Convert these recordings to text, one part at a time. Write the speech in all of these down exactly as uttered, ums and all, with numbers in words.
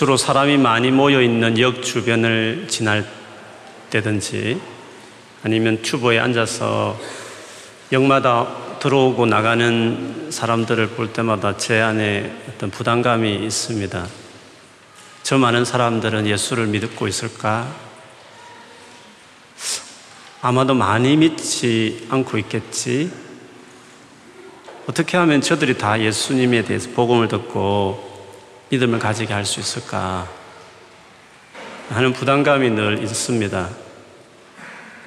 주로 사람이 많이 모여있는 역 주변을 지날 때든지 아니면 튜브에 앉아서 역마다 들어오고 나가는 사람들을 볼 때마다 제 안에 어떤 부담감이 있습니다. 저 많은 사람들은 예수를 믿고 있을까? 아마도 많이 믿지 않고 있겠지? 어떻게 하면 저들이 다 예수님에 대해서 복음을 듣고 믿음을 가지게 할 수 있을까 하는 부담감이 늘 있습니다.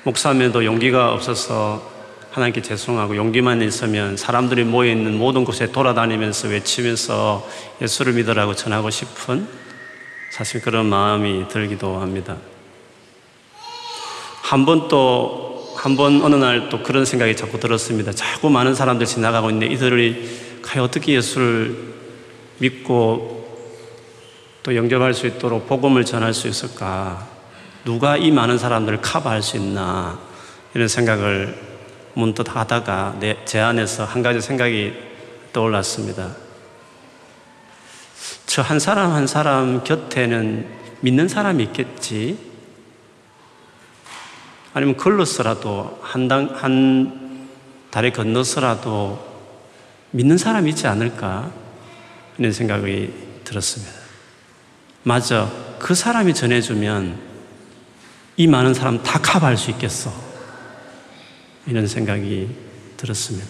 목사면도 용기가 없어서 하나님께 죄송하고 용기만 있으면 사람들이 모여있는 모든 곳에 돌아다니면서 외치면서 예수를 믿으라고 전하고 싶은 사실 그런 마음이 들기도 합니다. 한 번 또 한 번 어느 날 또 그런 생각이 자꾸 들었습니다. 자꾸 많은 사람들 지나가고 있는데 이들이 과연 어떻게 예수를 믿고 또 영접할 수 있도록 복음을 전할 수 있을까? 누가 이 많은 사람들을 커버할 수 있나? 이런 생각을 문득 하다가 내, 제 안에서 한 가지 생각이 떠올랐습니다. 저 한 사람 한 사람 곁에는 믿는 사람이 있겠지? 아니면 걸러서라도 한, 당, 한 다리 건너서라도 믿는 사람이 있지 않을까? 이런 생각이 들었습니다. 맞아, 그 사람이 전해주면 이 많은 사람 다 커버할 수 있겠어. 이런 생각이 들었습니다.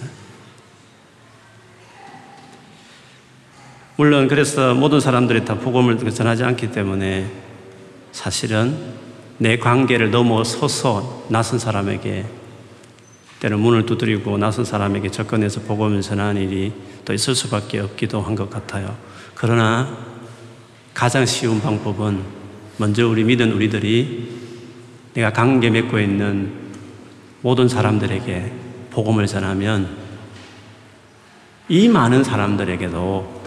물론 그래서 모든 사람들이 다 복음을 전하지 않기 때문에 사실은 내 관계를 넘어서서 낯선 사람에게, 때는 문을 두드리고 낯선 사람에게 접근해서 복음을 전하는 일이 또 있을 수밖에 없기도 한 것 같아요. 그러나 가장 쉬운 방법은 먼저 우리 믿은 우리들이 내가 관계 맺고 있는 모든 사람들에게 복음을 전하면 이 많은 사람들에게도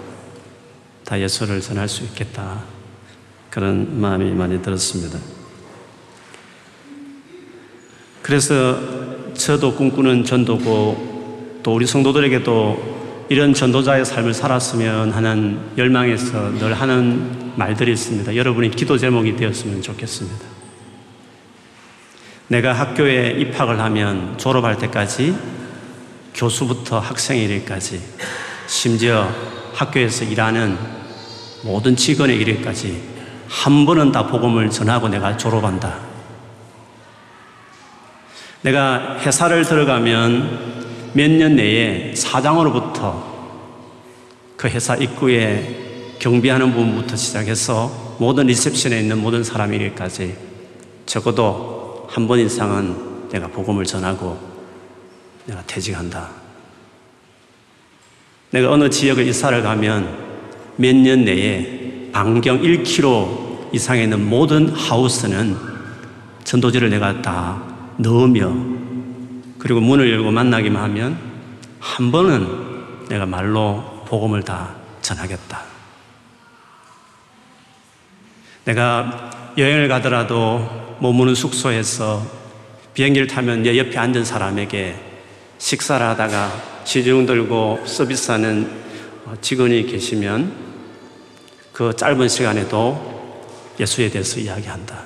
다 예수를 전할 수 있겠다. 그런 마음이 많이 들었습니다. 그래서 저도 꿈꾸는 전도고 또 우리 성도들에게도 이런 전도자의 삶을 살았으면 하는 열망에서 늘 하는 말들이 있습니다. 여러분이 기도 제목이 되었으면 좋겠습니다. 내가 학교에 입학을 하면 졸업할 때까지 교수부터 학생 일까지 심지어 학교에서 일하는 모든 직원의 일까지 한 번은 다 복음을 전하고 내가 졸업한다. 내가 회사를 들어가면 몇 년 내에 사장으로부터 그 회사 입구에 경비하는 분부터 시작해서 모든 리셉션에 있는 모든 사람 일까지 적어도 한 번 이상은 내가 복음을 전하고 내가 퇴직한다. 내가 어느 지역에 이사를 가면 몇 년 내에 반경 일 킬로미터 이상에 있는 모든 하우스는 전도지를 내가 다 넣으며 그리고 문을 열고 만나기만 하면 한 번은 내가 말로 복음을 다 전하겠다. 내가 여행을 가더라도 머무는 숙소에서 비행기를 타면 내 옆에 앉은 사람에게 식사를 하다가 시중 들고 서비스하는 직원이 계시면 그 짧은 시간에도 예수에 대해서 이야기한다.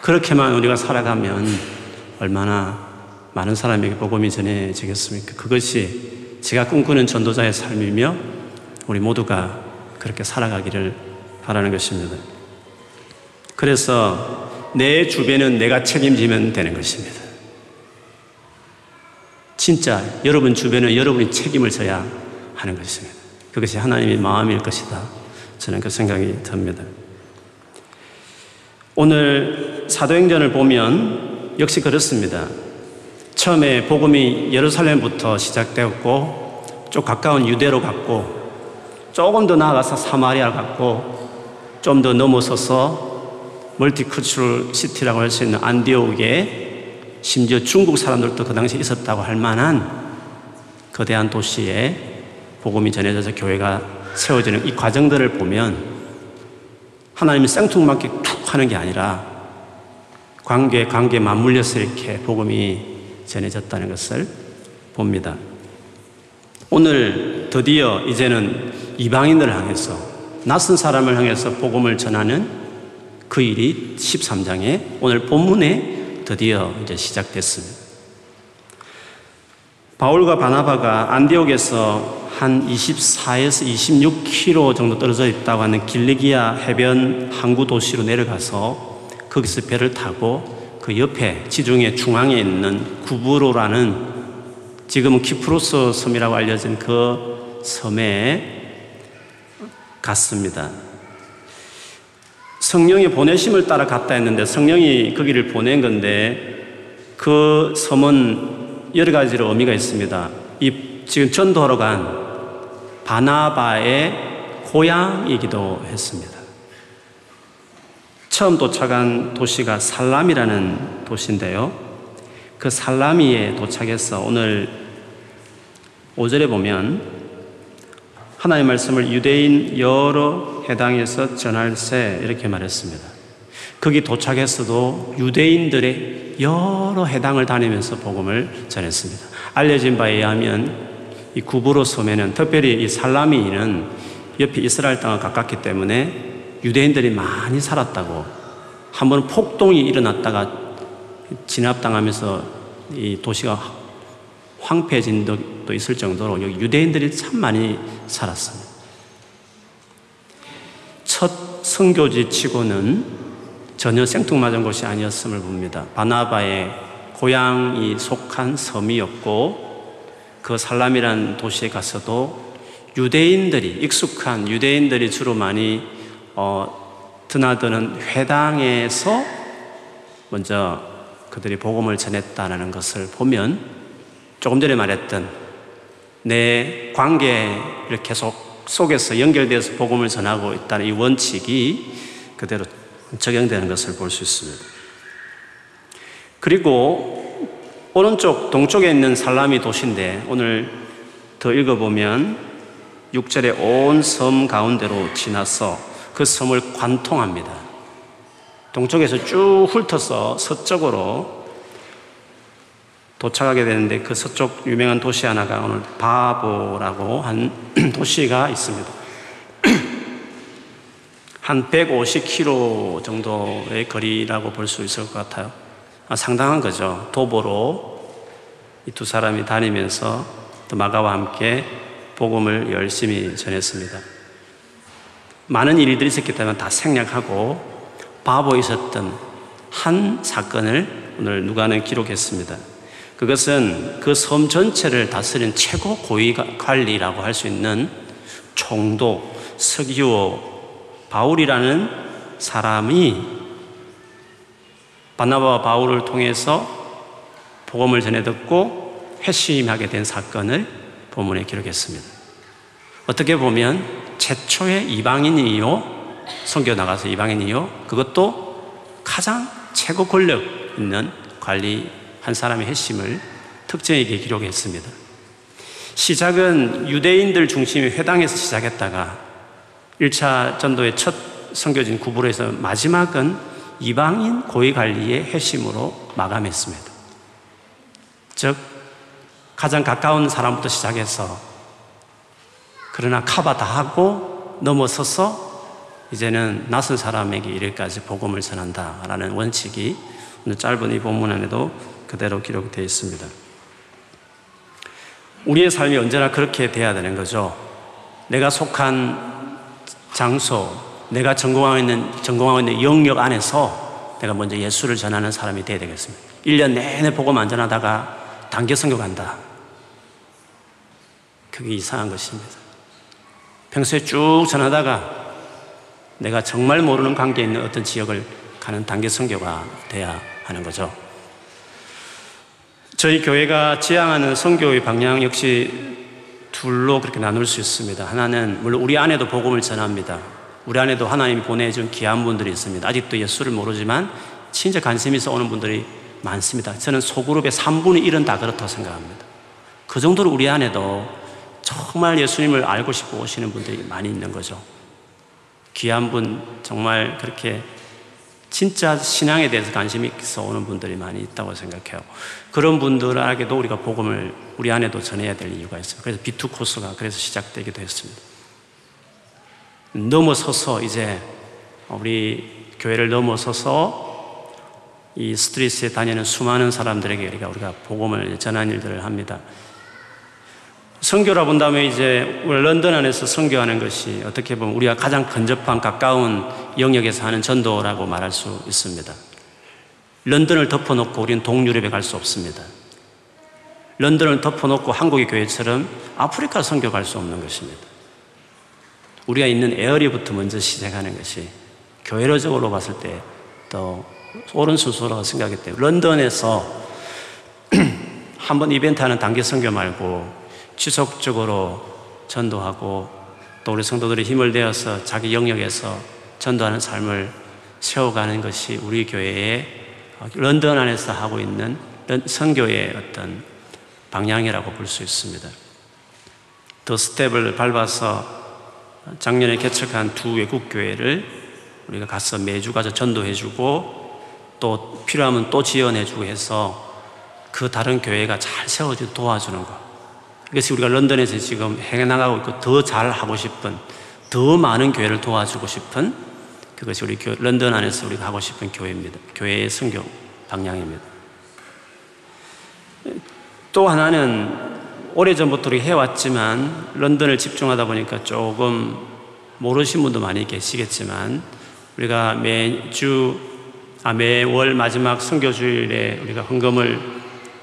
그렇게만 우리가 살아가면 얼마나 많은 사람에게 복음이 전해지겠습니까? 그것이 제가 꿈꾸는 전도자의 삶이며 우리 모두가 그렇게 살아가기를 바라는 것입니다. 그래서 내 주변은 내가 책임지면 되는 것입니다. 진짜 여러분 주변은 여러분이 책임을 져야 하는 것입니다. 그것이 하나님의 마음일 것이다. 저는 그 생각이 듭니다. 오늘 사도행전을 보면 역시 그렇습니다. 처음에 복음이 예루살렘부터 시작되었고 좀 가까운 유대로 갔고 조금 더 나아가서 사마리아로 갔고 좀 더 넘어서서 멀티컬처럴 시티라고 할 수 있는 안디옥에 심지어 중국 사람들도 그 당시에 있었다고 할 만한 거대한 도시에 복음이 전해져서 교회가 세워지는 이 과정들을 보면 하나님이 생뚱맞게 툭 하는 게 아니라 관계, 관계에 맞물려서 이렇게 복음이 전해졌다는 것을 봅니다. 오늘 드디어 이제는 이방인들을 향해서 낯선 사람을 향해서 복음을 전하는 그 일이 십삼 장에 오늘 본문에 드디어 이제 시작됐습니다. 바울과 바나바가 안디옥에서 한 이십사에서 이십육 킬로미터 정도 떨어져 있다고 하는 길리기아 해변 항구 도시로 내려가서 거기서 배를 타고 그 옆에 지중해 중앙에 있는 구브로라는 지금은 키프로스 섬이라고 알려진 그 섬에 갔습니다. 성령의 보내심을 따라 갔다 했는데 성령이 거기를 보낸 건데 그 섬은 여러 가지로 의미가 있습니다. 이 지금 전도하러 간 바나바의 고향이기도 했습니다. 처음 도착한 도시가 살람이라는 도시인데요. 그 살라미에 도착해서 오늘 오 절에 보면 하나님의 말씀을 유대인 여러 해당에서 전할세 이렇게 말했습니다. 거기 도착했어도 유대인들의 여러 해당을 다니면서 복음을 전했습니다. 알려진 바에 의하면 이 구브로 섬에는 특별히 이 살라미는 옆에 이스라엘 땅과 가깝기 때문에 유대인들이 많이 살았다고 한 번 폭동이 일어났다가 진압당하면서 이 도시가 황폐해진 적도 있을 정도로 여기 유대인들이 참 많이 살았습니다. 첫 선교지 치고는 전혀 생뚱맞은 곳이 아니었음을 봅니다. 바나바의 고향이 속한 섬이었고 그 살람이라는 도시에 가서도 유대인들이 익숙한 유대인들이 주로 많이 어, 드나드는 회당에서 먼저 그들이 복음을 전했다는 것을 보면 조금 전에 말했던 내 관계를 계속 속에서 연결돼서 복음을 전하고 있다는 이 원칙이 그대로 적용되는 것을 볼 수 있습니다. 그리고 오른쪽 동쪽에 있는 살라미 도시인데 오늘 더 읽어보면 육 절에 온 섬 가운데로 지나서 그 섬을 관통합니다. 동쪽에서 쭉 훑어서 서쪽으로 도착하게 되는데 그 서쪽 유명한 도시 하나가 오늘 바보라고 한 도시가 있습니다. 한 백오십 킬로미터 정도의 거리라고 볼 수 있을 것 같아요. 아, 상당한 거죠. 도보로 이 두 사람이 다니면서 또 마가와 함께 복음을 열심히 전했습니다. 많은 일들이 있었기 때문에 다 생략하고 바보에 있었던 한 사건을 오늘 누가는 기록했습니다. 그것은 그 섬 전체를 다스린 최고 고위 관리라고 할 수 있는 총독 서기오 바울이라는 사람이 바나바와 바울을 통해서 복음을 전해 듣고 회심하게 된 사건을 본문에 기록했습니다. 어떻게 보면 최초의 이방인이요 선교 나가서 이방인이요. 그것도 가장 최고 권력 있는 관리 한 사람의 회심을 특정 있게 기록했습니다. 시작은 유대인들 중심의 회당에서 시작했다가 일 차 전도의 첫 선교지인 구브로에서 마지막은 이방인 고위 관리의 회심으로 마감했습니다. 즉 가장 가까운 사람부터 시작해서 그러나 카바 다 하고 넘어서서 이제는 낯선 사람에게 이르기까지 복음을 전한다라는 원칙이 오늘 짧은 이 본문 안에도 그대로 기록이 되어 있습니다. 우리의 삶이 언제나 그렇게 돼야 되는 거죠. 내가 속한 장소, 내가 전공하고 있는, 전공하고 있는 영역 안에서 내가 먼저 예수를 전하는 사람이 돼야 되겠습니다. 일 년 내내 복음 안 전하다가 단계 선교 간다. 그게 이상한 것입니다. 평소에 쭉 전하다가 내가 정말 모르는 관계에 있는 어떤 지역을 가는 단계 선교가 돼야 하는 거죠. 저희 교회가 지향하는 선교의 방향 역시 둘로 그렇게 나눌 수 있습니다. 하나는 물론 우리 안에도 복음을 전합니다. 우리 안에도 하나님 보내준 귀한 분들이 있습니다. 아직도 예수를 모르지만 진짜 관심이 있어 오는 분들이 많습니다. 저는 소그룹의 삼분의 일은 다 그렇다고 생각합니다. 그 정도로 우리 안에도 정말 예수님을 알고 싶어 오시는 분들이 많이 있는 거죠. 귀한 분, 정말 그렇게 진짜 신앙에 대해서 관심이 있어 오는 분들이 많이 있다고 생각해요. 그런 분들에게도 우리가 복음을 우리 안에도 전해야 될 이유가 있어요. 그래서 비투 코스가 그래서 시작되기도 했습니다. 넘어서서 이제 우리 교회를 넘어서서 이 스트리트에 다니는 수많은 사람들에게 우리가, 우리가 복음을 전하는 일들을 합니다. 선교라 본다면 이제 런던 안에서 선교하는 것이 어떻게 보면 우리가 가장 근접한 가까운 영역에서 하는 전도라고 말할 수 있습니다. 런던을 덮어놓고 우리는 동유럽에 갈 수 없습니다. 런던을 덮어놓고 한국의 교회처럼 아프리카 선교 갈 수 없는 것입니다. 우리가 있는 에어리부터 먼저 시작하는 것이 교회로적으로 봤을 때 또 옳은 순서라고 생각하기 때문에, 런던에서 한번 이벤트 하는 단기 선교 말고 지속적으로 전도하고 또 우리 성도들이 힘을 내어서 자기 영역에서 전도하는 삶을 세워가는 것이 우리 교회의 런던 안에서 하고 있는 선교의 어떤 방향이라고 볼 수 있습니다. 더 스텝을 밟아서 작년에 개척한 두 외국 교회를 우리가 가서 매주 가서 전도해주고 또 필요하면 또 지원해주고 해서 그 다른 교회가 잘 세워지고 도와주는 것, 그래서 우리가 런던에서 지금 행해나가고 있고 더 잘하고 싶은, 더 많은 교회를 도와주고 싶은, 그것이 우리 교회, 런던 안에서 우리가 하고 싶은 교회입니다. 교회의 선교 방향입니다. 또 하나는 오래전부터 해왔지만 런던을 집중하다 보니까 조금 모르신 분도 많이 계시겠지만, 우리가 매주 아, 매월 마지막 선교주일에 우리가 헌금을,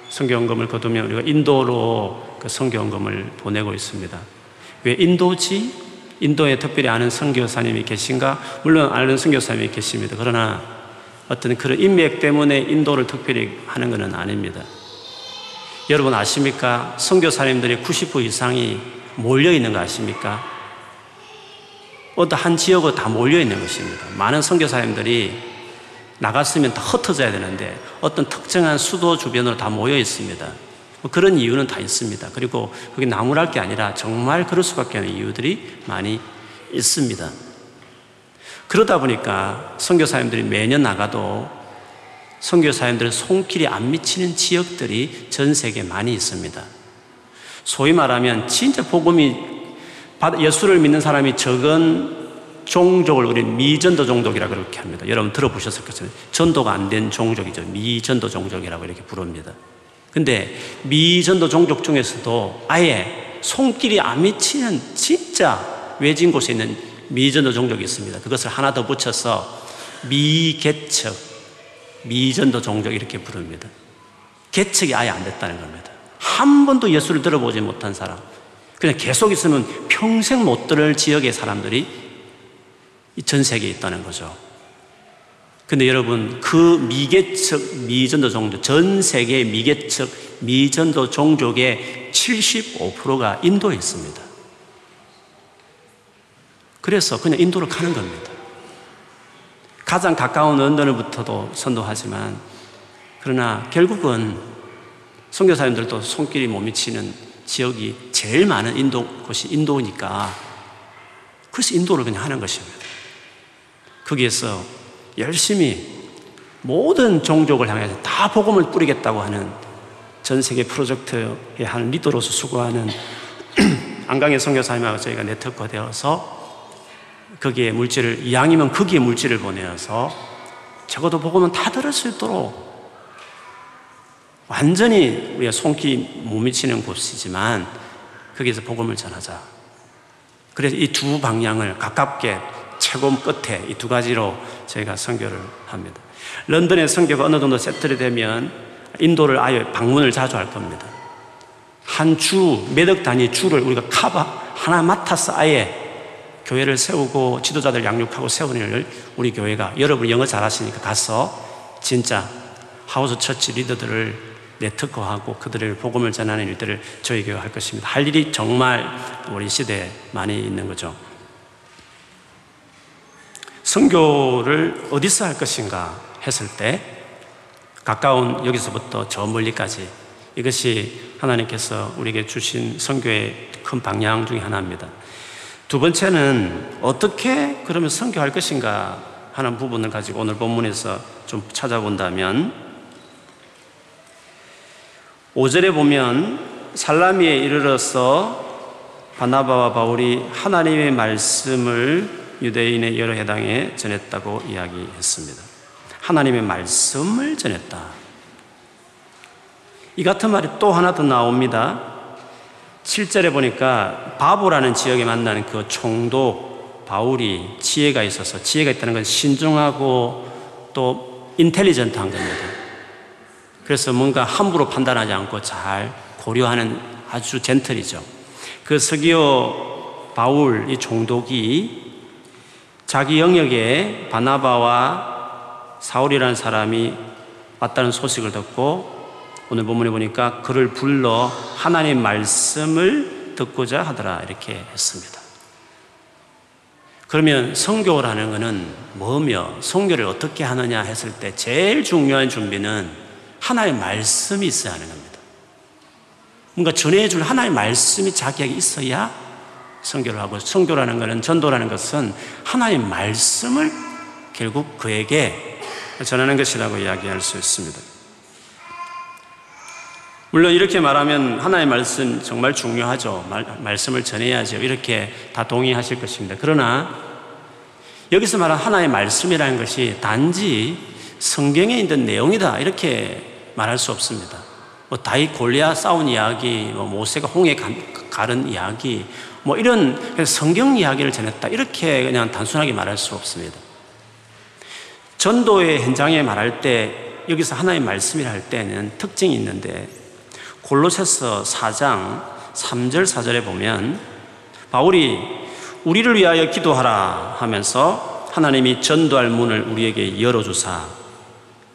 선교헌금을 거두면 우리가 인도로 그 선교헌금을 보내고 있습니다. 왜 인도지? 인도에 특별히 아는 선교사님이 계신가? 물론 아는 선교사님이 계십니다. 그러나 어떤 그런 인맥 때문에 인도를 특별히 하는 것은 아닙니다. 여러분 아십니까? 선교사님들의 구십 퍼센트 이상이 몰려있는 거 아십니까? 어떤 한 지역으로 다 몰려있는 것입니다. 많은 선교사님들이 나갔으면 다 흩어져야 되는데 어떤 특정한 수도 주변으로 다 모여 있습니다. 뭐 그런 이유는 다 있습니다. 그리고 그게 나무랄 게 아니라 정말 그럴 수밖에 없는 이유들이 많이 있습니다. 그러다 보니까 선교사님들이 매년 나가도 선교사님들의 손길이 안 미치는 지역들이 전 세계에 많이 있습니다. 소위 말하면 진짜 복음이, 예수를 믿는 사람이 적은 종족을 우리는 미전도 종족이라고 그렇게 합니다. 여러분 들어보셨을 것처럼 전도가 안 된 종족이죠. 미전도 종족이라고 이렇게 부릅니다. 그런데 미전도 종족 중에서도 아예 손길이 안 미치는 진짜 외진 곳에 있는 미전도 종족이 있습니다. 그것을 하나 더 붙여서 미개척, 미전도 종족 이렇게 부릅니다. 개척이 아예 안 됐다는 겁니다. 한 번도 예수를 들어보지 못한 사람, 그냥 계속 있으면 평생 못 들을 지역의 사람들이 전 세계에 있다는 거죠. 그런데 여러분, 그 미개척 미전도 종족, 전 세계 미개척 미전도 종족의 칠십오 퍼센트가 인도에 있습니다. 그래서 그냥 인도로 가는 겁니다. 가장 가까운 런던으로부터도 선도하지만, 그러나 결국은 선교사님들도 손길이 못 미치는 지역이 제일 많은 인도 곳이 인도니까, 그래서 인도를 그냥 하는 것입니다. 거기에서 열심히 모든 종족을 향해서 다 복음을 뿌리겠다고 하는 전 세계 프로젝트에 한 리더로서 수고하는 안강의 선교사님하고 저희가 네트워크가 되어서 거기에 물질을, 이왕이면 거기에 물질을 보내어서 적어도 복음은 다 들을 수 있도록, 완전히 우리가 손길이 못 미치는 곳이지만 거기에서 복음을 전하자. 그래서 이 두 방향을 가깝게 최고 끝에 이 두 가지로 저희가 선교를 합니다. 런던의 선교가 어느 정도 세틀이 되면 인도를 아예 방문을 자주 할 겁니다. 한 주, 매덕 단위 주를 우리가 카바 하나 맡아서 아예 교회를 세우고 지도자들 양육하고 세우는 일을 우리 교회가, 여러분이 영어 잘하시니까 가서 진짜 하우스 처치 리더들을 네트워크하고 그들을 복음을 전하는 일들을 저희 교회가 할 것입니다. 할 일이 정말 우리 시대에 많이 있는 거죠. 선교를 어디서 할 것인가 했을 때, 가까운 여기서부터 저 멀리까지, 이것이 하나님께서 우리에게 주신 선교의 큰 방향 중에 하나입니다. 두 번째는 어떻게 그러면 선교할 것인가 하는 부분을 가지고 오늘 본문에서 좀 찾아본다면, 오 절에 보면 살라미에 이르러서 바나바와 바울이 하나님의 말씀을 유대인의 여러 회당에 전했다고 이야기했습니다. 하나님의 말씀을 전했다. 이 같은 말이 또 하나 더 나옵니다. 칠 절에 보니까 바보라는 지역에 만나는 그 총독 바울이 지혜가 있어서, 지혜가 있다는 건 신중하고 또 인텔리전트한 겁니다. 그래서 뭔가 함부로 판단하지 않고 잘 고려하는 아주 젠틀이죠. 그 서기오 바울 이 총독이 자기 영역에 바나바와 사울이라는 사람이 왔다는 소식을 듣고, 오늘 본문에 보니까 그를 불러 하나님의 말씀을 듣고자 하더라 이렇게 했습니다. 그러면 선교라는 것은 뭐며 선교를 어떻게 하느냐 했을 때 제일 중요한 준비는 하나님의 말씀이 있어야 하는 겁니다. 뭔가 전해줄 하나님의 말씀이 자기에게 있어야 선교를 하고, 선교라는 것은, 전도라는 것은 하나님의 말씀을 결국 그에게 전하는 것이라고 이야기할 수 있습니다. 물론 이렇게 말하면 하나님의 말씀 정말 중요하죠. 말, 말씀을 전해야죠. 이렇게 다 동의하실 것입니다. 그러나 여기서 말한 하나님의 말씀이라는 것이 단지 성경에 있는 내용이다 이렇게 말할 수 없습니다. 뭐 다윗 골리앗 싸운 이야기, 뭐 모세가 홍해 가른 이야기, 뭐 이런 성경 이야기를 전했다 이렇게 그냥 단순하게 말할 수 없습니다. 전도의 현장에 말할 때, 여기서 하나님의 말씀이라 할 때는 특징이 있는데, 골로새서 사 장 삼 절 사 절에 보면 바울이 우리를 위하여 기도하라 하면서 하나님이 전도할 문을 우리에게 열어주사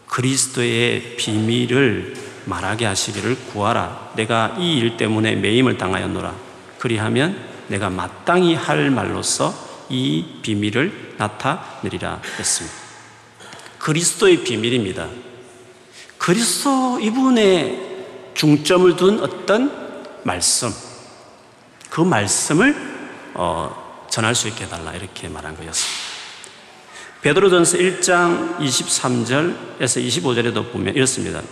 그리스도의 비밀을 말하게 하시기를 구하라. 내가 이 일 때문에 매임을 당하였노라. 그리하면 내가 마땅히 할 말로서 이 비밀을 나타내리라 했습니다. 그리스도의 비밀입니다. 그리스도 이분의 중점을 둔 어떤 말씀, 그 말씀을 어, 전할 수 있게 해달라 이렇게 말한 거였습니다. 베드로전서 일 장 이십삼 절에서 이십오 절에도 보면 이렇습니다.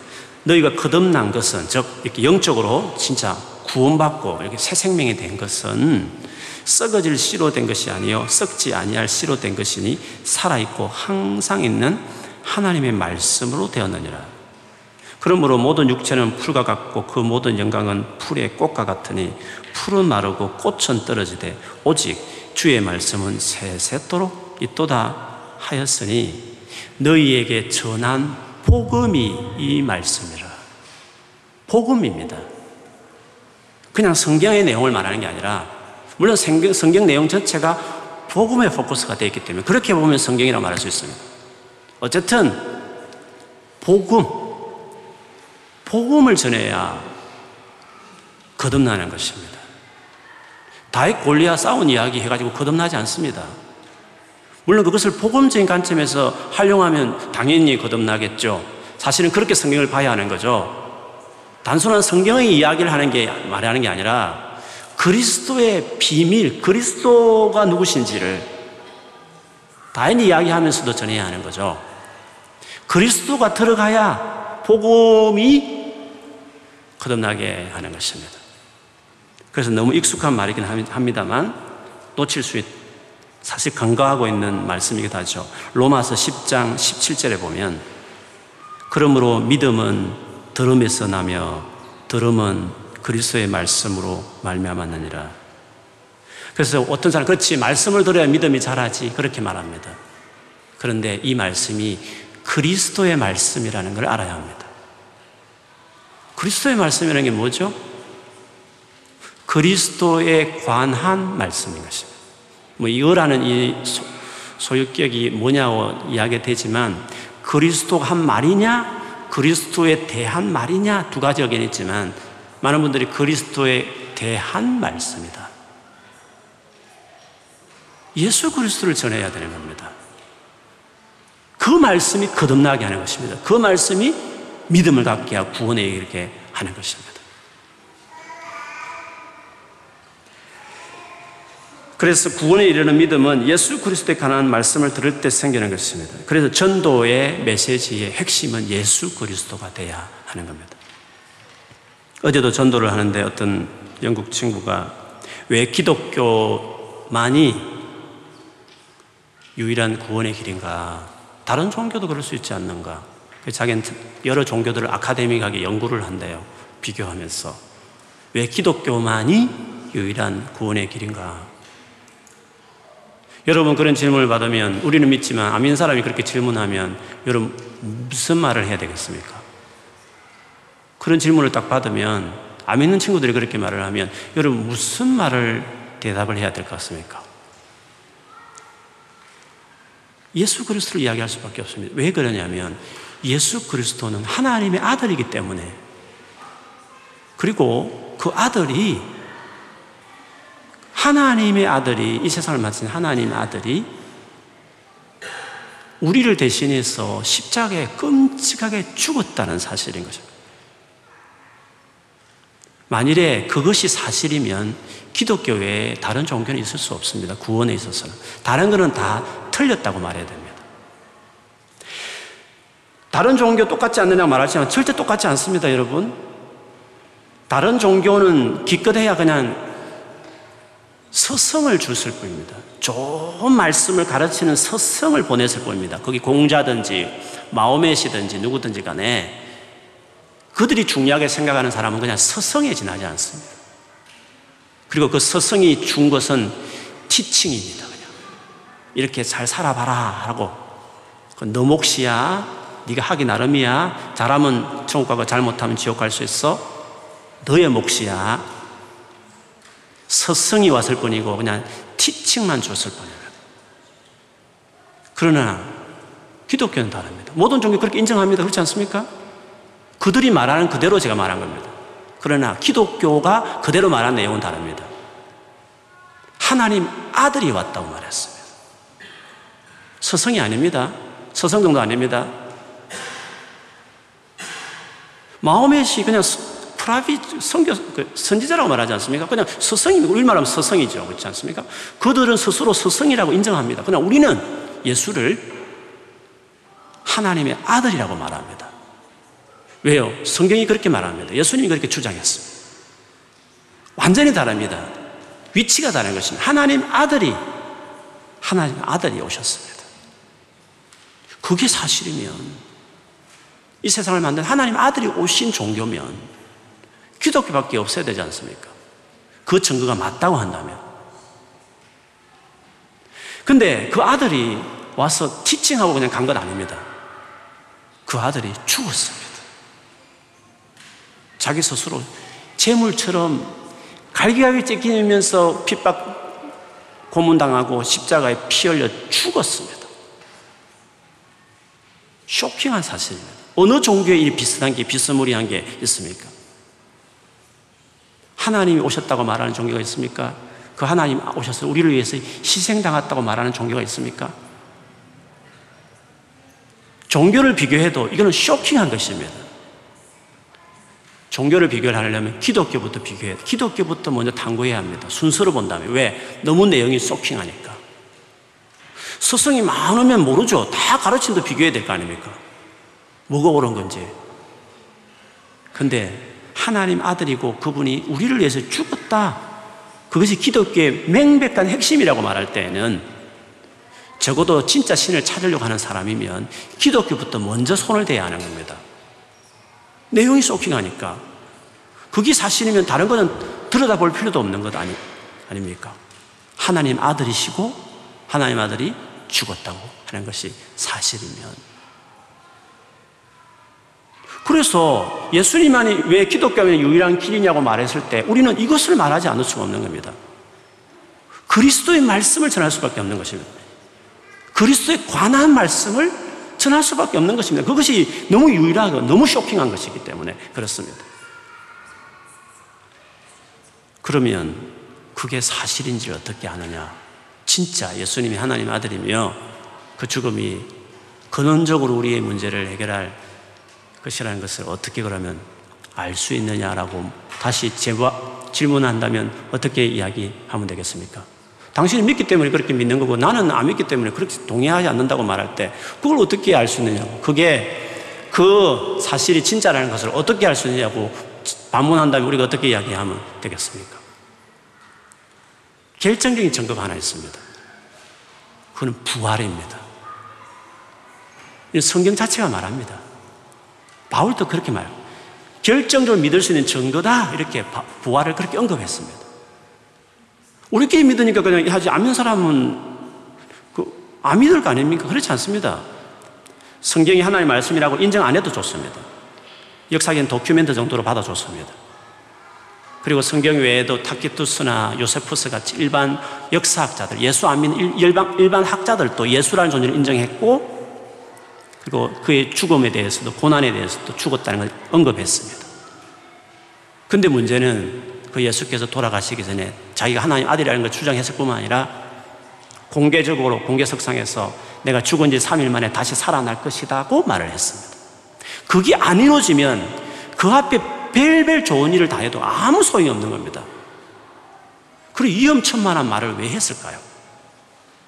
너희가 거듭난 것은, 즉 이렇게 영적으로 진짜 구원받고 이렇게 새 생명이 된 것은 썩어질 씨로 된 것이 아니요 썩지 아니할 씨로 된 것이니 살아있고 항상 있는 하나님의 말씀으로 되었느니라. 그러므로 모든 육체는 풀과 같고 그 모든 영광은 풀의 꽃과 같으니 풀은 마르고 꽃은 떨어지되 오직 주의 말씀은 세세토록 있도다 하였으니 너희에게 전한 복음이 이 말씀이라. 복음입니다. 그냥 성경의 내용을 말하는 게 아니라, 물론 성경, 성경 내용 전체가 복음에 포커스가 되어 있기 때문에 그렇게 보면 성경이라고 말할 수 있습니다. 어쨌든 복음, 복음을 전해야 거듭나는 것입니다. 다윗 골리앗 싸운 이야기 해가지고 거듭나지 않습니다. 물론 그것을 복음적인 관점에서 활용하면 당연히 거듭나겠죠. 사실은 그렇게 성경을 봐야 하는 거죠. 단순한 성경의 이야기를 하는 게, 말하는 게 아니라 그리스도의 비밀, 그리스도가 누구신지를 다행히 이야기하면서도 전해야 하는 거죠. 그리스도가 들어가야 복음이 거듭나게 하는 것입니다. 그래서 너무 익숙한 말이긴 합니다만 놓칠 수 있, 사실 간과하고 있는 말씀이기도 하죠. 로마서 십 장 십칠 절에 보면 그러므로 믿음은 들음에서 나며 들음은 그리스도의 말씀으로 말미암았느니라. 그래서 어떤 사람, 그렇지 말씀을 들어야 믿음이 자라지 그렇게 말합니다. 그런데 이 말씀이 그리스도의 말씀이라는 걸 알아야 합니다. 그리스도의 말씀이라는 게 뭐죠? 그리스도에 관한 말씀인 것입니다. 뭐 이어라는 이 소, 소유격이 뭐냐고 이야기 되지만 그리스도가 한 말이냐, 그리스도에 대한 말이냐 두 가지 의견이 있지만 많은 분들이 그리스도에 대한 말씀이다. 예수 그리스도를 전해야 되는 겁니다. 그 말씀이 거듭나게 하는 것입니다. 그 말씀이 믿음을 갖게 하고 구원에 이르게 하는 것입니다. 그래서 구원에 이르는 믿음은 예수 그리스도에 관한 말씀을 들을 때 생기는 것입니다. 그래서 전도의 메시지의 핵심은 예수 그리스도가 돼야 하는 겁니다. 어제도 전도를 하는데 어떤 영국 친구가 왜 기독교만이 유일한 구원의 길인가? 다른 종교도 그럴 수 있지 않는가? 자기는 여러 종교들을 아카데믹하게 연구를 한대요. 비교하면서 왜 기독교만이 유일한 구원의 길인가? 여러분, 그런 질문을 받으면, 우리는 믿지만 아민 사람이 그렇게 질문하면 여러분 무슨 말을 해야 되겠습니까? 그런 질문을 딱 받으면, 안 믿는 친구들이 그렇게 말을 하면 여러분 무슨 말을 대답을 해야 될 것 같습니까? 예수 그리스도를 이야기할 수밖에 없습니다. 왜 그러냐면 예수 그리스도는 하나님의 아들이기 때문에, 그리고 그 아들이 하나님의 아들이 이 세상을 마친 하나님의 아들이 우리를 대신해서 십자가에 끔찍하게 죽었다는 사실인 거죠. 만일에 그것이 사실이면 기독교 외에 다른 종교는 있을 수 없습니다. 구원에 있어서는. 다른 거는 다 틀렸다고 말해야 됩니다. 다른 종교 똑같지 않느냐고 말하지만 절대 똑같지 않습니다, 여러분. 다른 종교는 기껏해야 그냥 서성을 줬을 뿐입니다. 좋은 말씀을 가르치는 서성을 보냈을 뿐입니다. 거기 공자든지 마호메시든지 누구든지 간에 그들이 중요하게 생각하는 사람은 그냥 서성에 지나지 않습니다. 그리고 그 서성이 준 것은 티칭입니다. 그냥 이렇게 잘 살아봐라 하고, 그건 너 몫이야, 네가 하기 나름이야, 잘하면 천국 가고 잘못하면 지옥 갈 수 있어, 너의 몫이야. 서성이 왔을 뿐이고 그냥 티칭만 줬을 뿐이에요. 그러나 기독교는 다릅니다. 모든 종교 그렇게 인정합니다. 그렇지 않습니까? 그들이 말하는 그대로 제가 말한 겁니다. 그러나 기독교가 그대로 말한 내용은 다릅니다. 하나님 아들이 왔다고 말했습니다. 서성이 아닙니다. 서성정도 아닙니다. 마호메시 그냥 프라비, 선교, 선지자라고 말하지 않습니까? 그냥 서성입니다. 우리 말하면 서성이죠. 그렇지 않습니까? 그들은 스스로 서성이라고 인정합니다. 그러나 우리는 예수를 하나님의 아들이라고 말합니다. 왜요? 성경이 그렇게 말합니다. 예수님이 그렇게 주장했습니다. 완전히 다릅니다. 위치가 다른 것입니다. 하나님 아들이, 하나님 아들이 오셨습니다. 그게 사실이면, 이 세상을 만든 하나님 아들이 오신 종교면 기독교밖에 없어야 되지 않습니까? 그 증거가 맞다고 한다면. 근데 그 아들이 와서 티칭하고 그냥 간 건 아닙니다. 그 아들이 죽었습니다. 자기 스스로 재물처럼 갈기갈기 찢기면서 핍박 고문당하고 십자가에 피 흘려 죽었습니다. 쇼킹한 사실입니다. 어느 종교에 이 비슷한 게, 비스무리한 게 있습니까? 하나님이 오셨다고 말하는 종교가 있습니까? 그 하나님 오셔서 우리를 위해서 희생당했다고 말하는 종교가 있습니까? 종교를 비교해도 이거는 쇼킹한 것입니다. 종교를 비교를 하려면 기독교부터 비교해야 돼요. 기독교부터 먼저 탐구해야 합니다. 순서로 본다면. 왜? 너무 내용이 쇼킹하니까. 스승이 많으면 모르죠. 다 가르침도 비교해야 될 거 아닙니까? 뭐가 옳은 건지. 근데 하나님 아들이고 그분이 우리를 위해서 죽었다. 그것이 기독교의 명백한 핵심이라고 말할 때에는, 적어도 진짜 신을 찾으려고 하는 사람이면 기독교부터 먼저 손을 대야 하는 겁니다. 내용이 쇼킹하니까. 그게 사실이면 다른 거는 들여다볼 필요도 없는 것 아니, 아닙니까? 하나님 아들이시고 하나님 아들이 죽었다고 하는 것이 사실이면. 그래서 예수님만이 왜 기독교의 유일한 길이냐고 말했을 때 우리는 이것을 말하지 않을 수가 없는 겁니다. 그리스도의 말씀을 전할 수밖에 없는 것입니다. 그리스도에 관한 말씀을 전할 수밖에 없는 것입니다. 그것이 너무 유일하고 너무 쇼킹한 것이기 때문에 그렇습니다. 그러면 그게 사실인지를 어떻게 아느냐? 진짜 예수님이 하나님의 아들이며 그 죽음이 근원적으로 우리의 문제를 해결할 것이라는 것을 어떻게 그러면 알 수 있느냐라고 다시 재바, 질문한다면 어떻게 이야기하면 되겠습니까? 당신이 믿기 때문에 그렇게 믿는 거고 나는 안 믿기 때문에 그렇게 동의하지 않는다고 말할 때 그걸 어떻게 알 수 있느냐고, 그게 그 사실이 진짜라는 것을 어떻게 알 수 있느냐고 반문한다면 우리가 어떻게 이야기하면 되겠습니까? 결정적인 증거가 하나 있습니다. 그건 부활입니다. 성경 자체가 말합니다. 바울도 그렇게 말합니다. 결정적으로 믿을 수 있는 증거다, 이렇게 부활을 그렇게 언급했습니다. 우리끼리 믿으니까 그냥 하지, 안 믿는 사람은 그 안 믿을 거 아닙니까? 그렇지 않습니다. 성경이 하나님의 말씀이라고 인정 안 해도 좋습니다. 역사기는 도큐멘트 정도로 받아 좋습니다. 그리고 성경 외에도 타키투스나 요세푸스 같이 일반 역사학자들, 예수 안 믿는 일반, 일반 학자들도 예수라는 존재를 인정했고, 그리고 그의 죽음에 대해서도, 고난에 대해서도 죽었다는 걸 언급했습니다. 근데 문제는 그 예수께서 돌아가시기 전에 자기가 하나님 아들이라는 걸 주장했을 뿐만 아니라 공개적으로 공개석상에서 내가 죽은 지 삼 일 만에 다시 살아날 것이라고 말을 했습니다. 그게 안 이루어지면 그 앞에 별별 좋은 일을 다 해도 아무 소용이 없는 겁니다. 그리고 위험천만한 말을 왜 했을까요?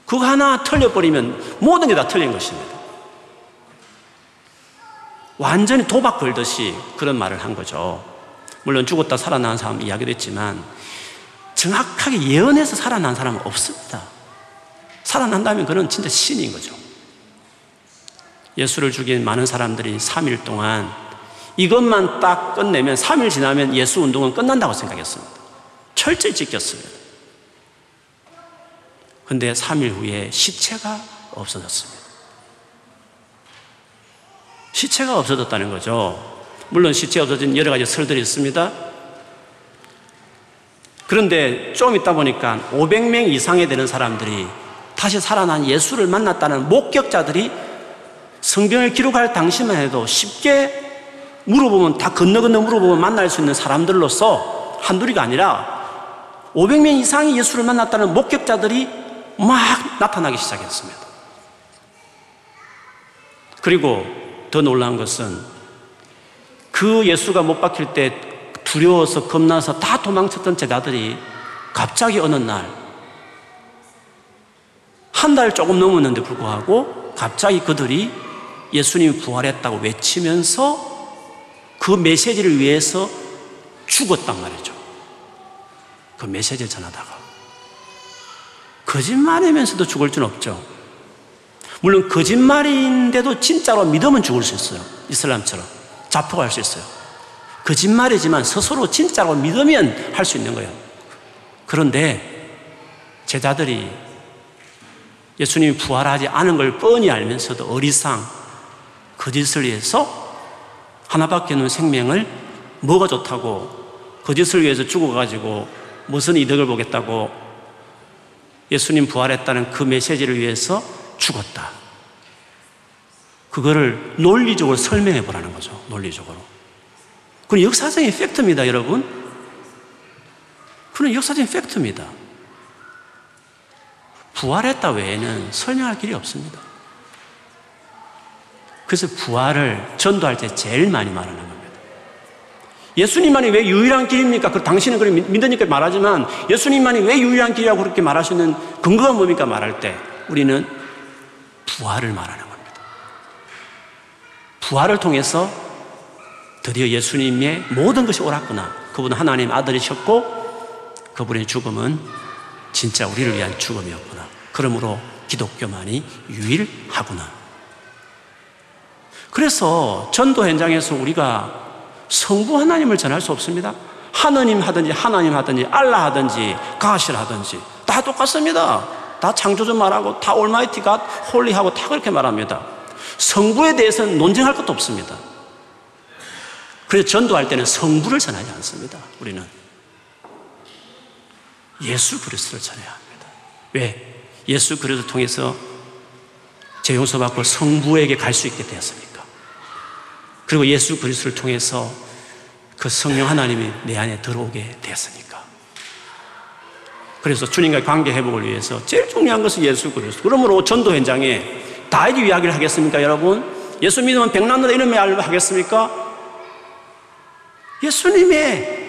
그거 하나 틀려버리면 모든 게 다 틀린 것입니다. 완전히 도박 걸듯이 그런 말을 한 거죠. 물론 죽었다 살아난 사람 이야기도 했지만 정확하게 예언해서 살아난 사람은 없습니다. 살아난다면 그는 진짜 신인 거죠. 예수를 죽인 많은 사람들이 삼 일 동안 이것만 딱 끝내면 삼 일 지나면 예수 운동은 끝난다고 생각했습니다. 철저히 지켰습니다. 그런데 삼 일 후에 시체가 없어졌습니다. 시체가 없어졌다는 거죠. 물론 시체가 없어진 여러 가지 설들이 있습니다. 그런데 좀 있다 보니까 오백 명 이상이 되는 사람들이 다시 살아난 예수를 만났다는 목격자들이 성경을 기록할 당시만 해도 쉽게 물어보면, 다 건너 건너 물어보면 만날 수 있는 사람들로서 한둘이가 아니라 오백 명 이상이 예수를 만났다는 목격자들이 막 나타나기 시작했습니다. 그리고 더 놀라운 것은 그 예수가 못 박힐 때 두려워서 겁나서 다 도망쳤던 제자들이 갑자기 어느 날, 한 달 조금 넘었는데 불구하고 갑자기 그들이 예수님이 부활했다고 외치면서 그 메시지를 위해서 죽었단 말이죠. 그 메시지를 전하다가 거짓말하면서도 죽을 줄 없죠. 물론 거짓말인데도 진짜로 믿으면 죽을 수 있어요. 이슬람처럼 자포할 수 있어요. 거짓말이지만 스스로 진짜로 믿으면 할 수 있는 거예요. 그런데 제자들이 예수님이 부활하지 않은 걸 뻔히 알면서도 어리상, 거짓을 위해서 하나밖에 없는 생명을 뭐가 좋다고, 거짓을 위해서 죽어가지고 무슨 이득을 보겠다고 예수님 부활했다는 그 메시지를 위해서 죽었다. 그거를 논리적으로 설명해 보라는 거죠. 논리적으로. 그건 역사적인 팩트입니다, 여러분. 그건 역사적인 팩트입니다. 부활했다 외에는 설명할 길이 없습니다. 그래서 부활을 전도할 때 제일 많이 말하는 겁니다. 예수님만이 왜 유일한 길입니까? 그 당신은 그걸 믿으니까 말하지만 예수님만이 왜 유일한 길이라고 그렇게 말할 수 있는 근거가 뭡니까? 말할 때 우리는 부활을 말하는 겁니다. 부활을 통해서 드디어 예수님의 모든 것이 옳았구나, 그분은 하나님 아들이셨고 그분의 죽음은 진짜 우리를 위한 죽음이었구나, 그러므로 기독교만이 유일하구나. 그래서 전도 현장에서 우리가 성부 하나님을 전할 수 없습니다. 하느님 하든지 하나님 하든지 알라 하든지 가실 하든지 다 똑같습니다. 다 창조주 말하고 다 올마이티 갓, 홀리하고 다 그렇게 말합니다. 성부에 대해서는 논쟁할 것도 없습니다. 그래서 전도할 때는 성부를 전하지 않습니다. 우리는 예수 그리스도를 전해야 합니다. 왜? 예수 그리스도를 통해서 죄 용서받고 성부에게 갈 수 있게 되었으니까. 그리고 예수 그리스도를 통해서 그 성령 하나님이 내 안에 들어오게 되었으니까. 그래서 주님과의 관계 회복을 위해서 제일 중요한 것은 예수 그리스도. 그러므로 전도 현장에 다 이 이야기를 하겠습니까, 여러분? 예수 믿으면 백남노라 이름에 알려 하겠습니까? 예수님의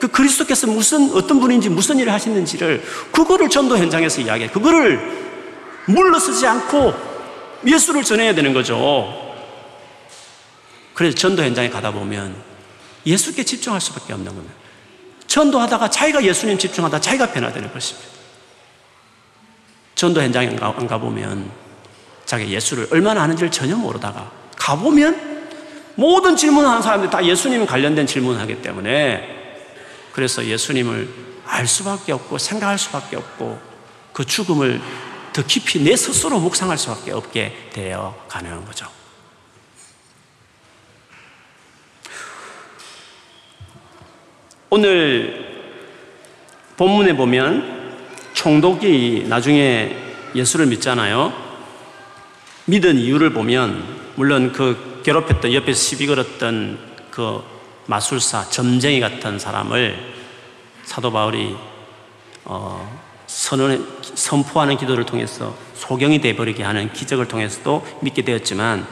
그 그리스도께서 무슨, 어떤 분인지 무슨 일을 하시는지를, 그거를 전도 현장에서 이야기해. 그거를 물러서지 않고 예수를 전해야 되는 거죠. 그래서 전도 현장에 가다 보면 예수께 집중할 수밖에 없는 겁니다. 전도하다가 자기가 예수님 집중하다 자기가 변화되는 것입니다. 전도 현장에 안 가보면 자기 예수를 얼마나 아는지를 전혀 모르다가 가보면 모든 질문하는 사람들이 다 예수님 관련된 질문을 하기 때문에 그래서 예수님을 알 수밖에 없고 생각할 수밖에 없고 그 죽음을 더 깊이 내 스스로 묵상할 수밖에 없게 되어 가는 거죠. 오늘 본문에 보면 총독이 나중에 예수를 믿잖아요. 믿은 이유를 보면 물론 그 괴롭혔던, 옆에서 시비 걸었던 그 마술사, 점쟁이 같은 사람을 사도 바울이 어, 선언, 선포하는 기도를 통해서 소경이 되어버리게 하는 기적을 통해서도 믿게 되었지만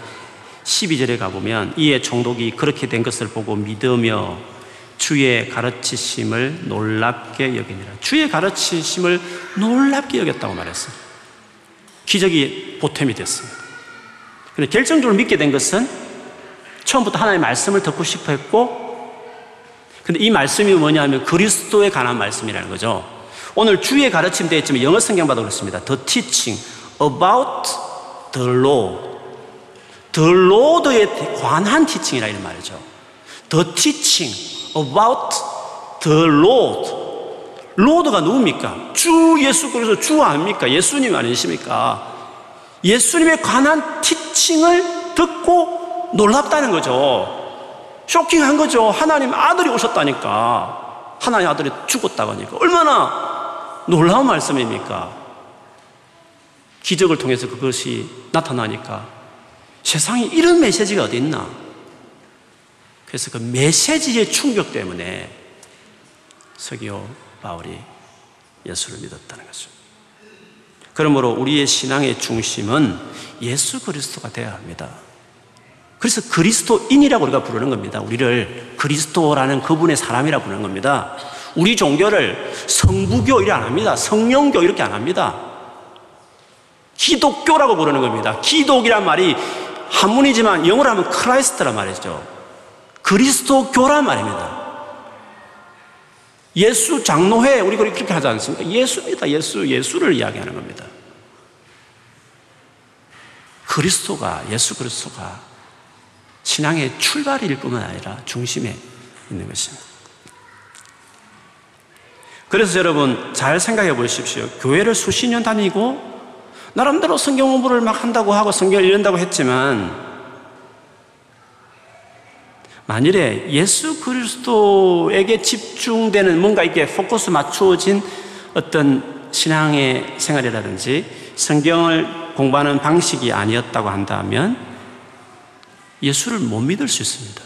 십이 절에 가보면 이에 총독이 그렇게 된 것을 보고 믿으며 주의 가르치심을 놀랍게 여기니라. 주의 가르치심을 놀랍게 여겼다고 말했어요. 기적이 보탬이 됐습니다. 그런데 결정적으로 믿게 된 것은 처음부터 하나님의 말씀을 듣고 싶어 했고, 근데 이 말씀이 뭐냐면 그리스도에 관한 말씀이라는 거죠. 오늘 주의 가르침 되어 있지만 영어 성경봐도 그렇습니다. The teaching about the Lord. The Lord에 관한 teaching이라 이런 말이죠. The teaching about the Lord. Lord가 누굽니까? 주 예수 그리스도 주 아닙니까? 예수님 아니십니까? 예수님에 관한 티칭을 듣고 놀랍다는 거죠. 쇼킹한 거죠. 하나님 아들이 오셨다니까. 하나님 아들이 죽었다고 하니까 얼마나 놀라운 말씀입니까? 기적을 통해서 그것이 나타나니까 세상에 이런 메시지가 어디 있나? 그래서 그 메시지의 충격 때문에 서기오 바울이 예수를 믿었다는 거죠. 그러므로 우리의 신앙의 중심은 예수 그리스도가 되어야 합니다. 그래서 그리스도인이라고 우리가 부르는 겁니다. 우리를 그리스도라는 그분의 사람이라고 부르는 겁니다. 우리 종교를 성부교 이렇게 안 합니다. 성령교 이렇게 안 합니다. 기독교라고 부르는 겁니다. 기독이란 말이 한문이지만 영어로 하면 크라이스트란 말이죠. 그리스도교란 말입니다. 예수 장로회, 우리가 그렇게 하지 않습니까? 예수입니다. 예수, 예수를 이야기하는 겁니다. 그리스도가, 예수 그리스도가 신앙의 출발일 뿐만 아니라 중심에 있는 것입니다. 그래서 여러분 잘 생각해 보십시오. 교회를 수십 년 다니고 나름대로 성경 공부를 막 한다고 하고 성경을 읽는다고 했지만 만일에 예수 그리스도에게 집중되는 뭔가 이렇게 포커스 맞추어진 어떤 신앙의 생활이라든지 성경을 공부하는 방식이 아니었다고 한다면 예수를 못 믿을 수 있습니다.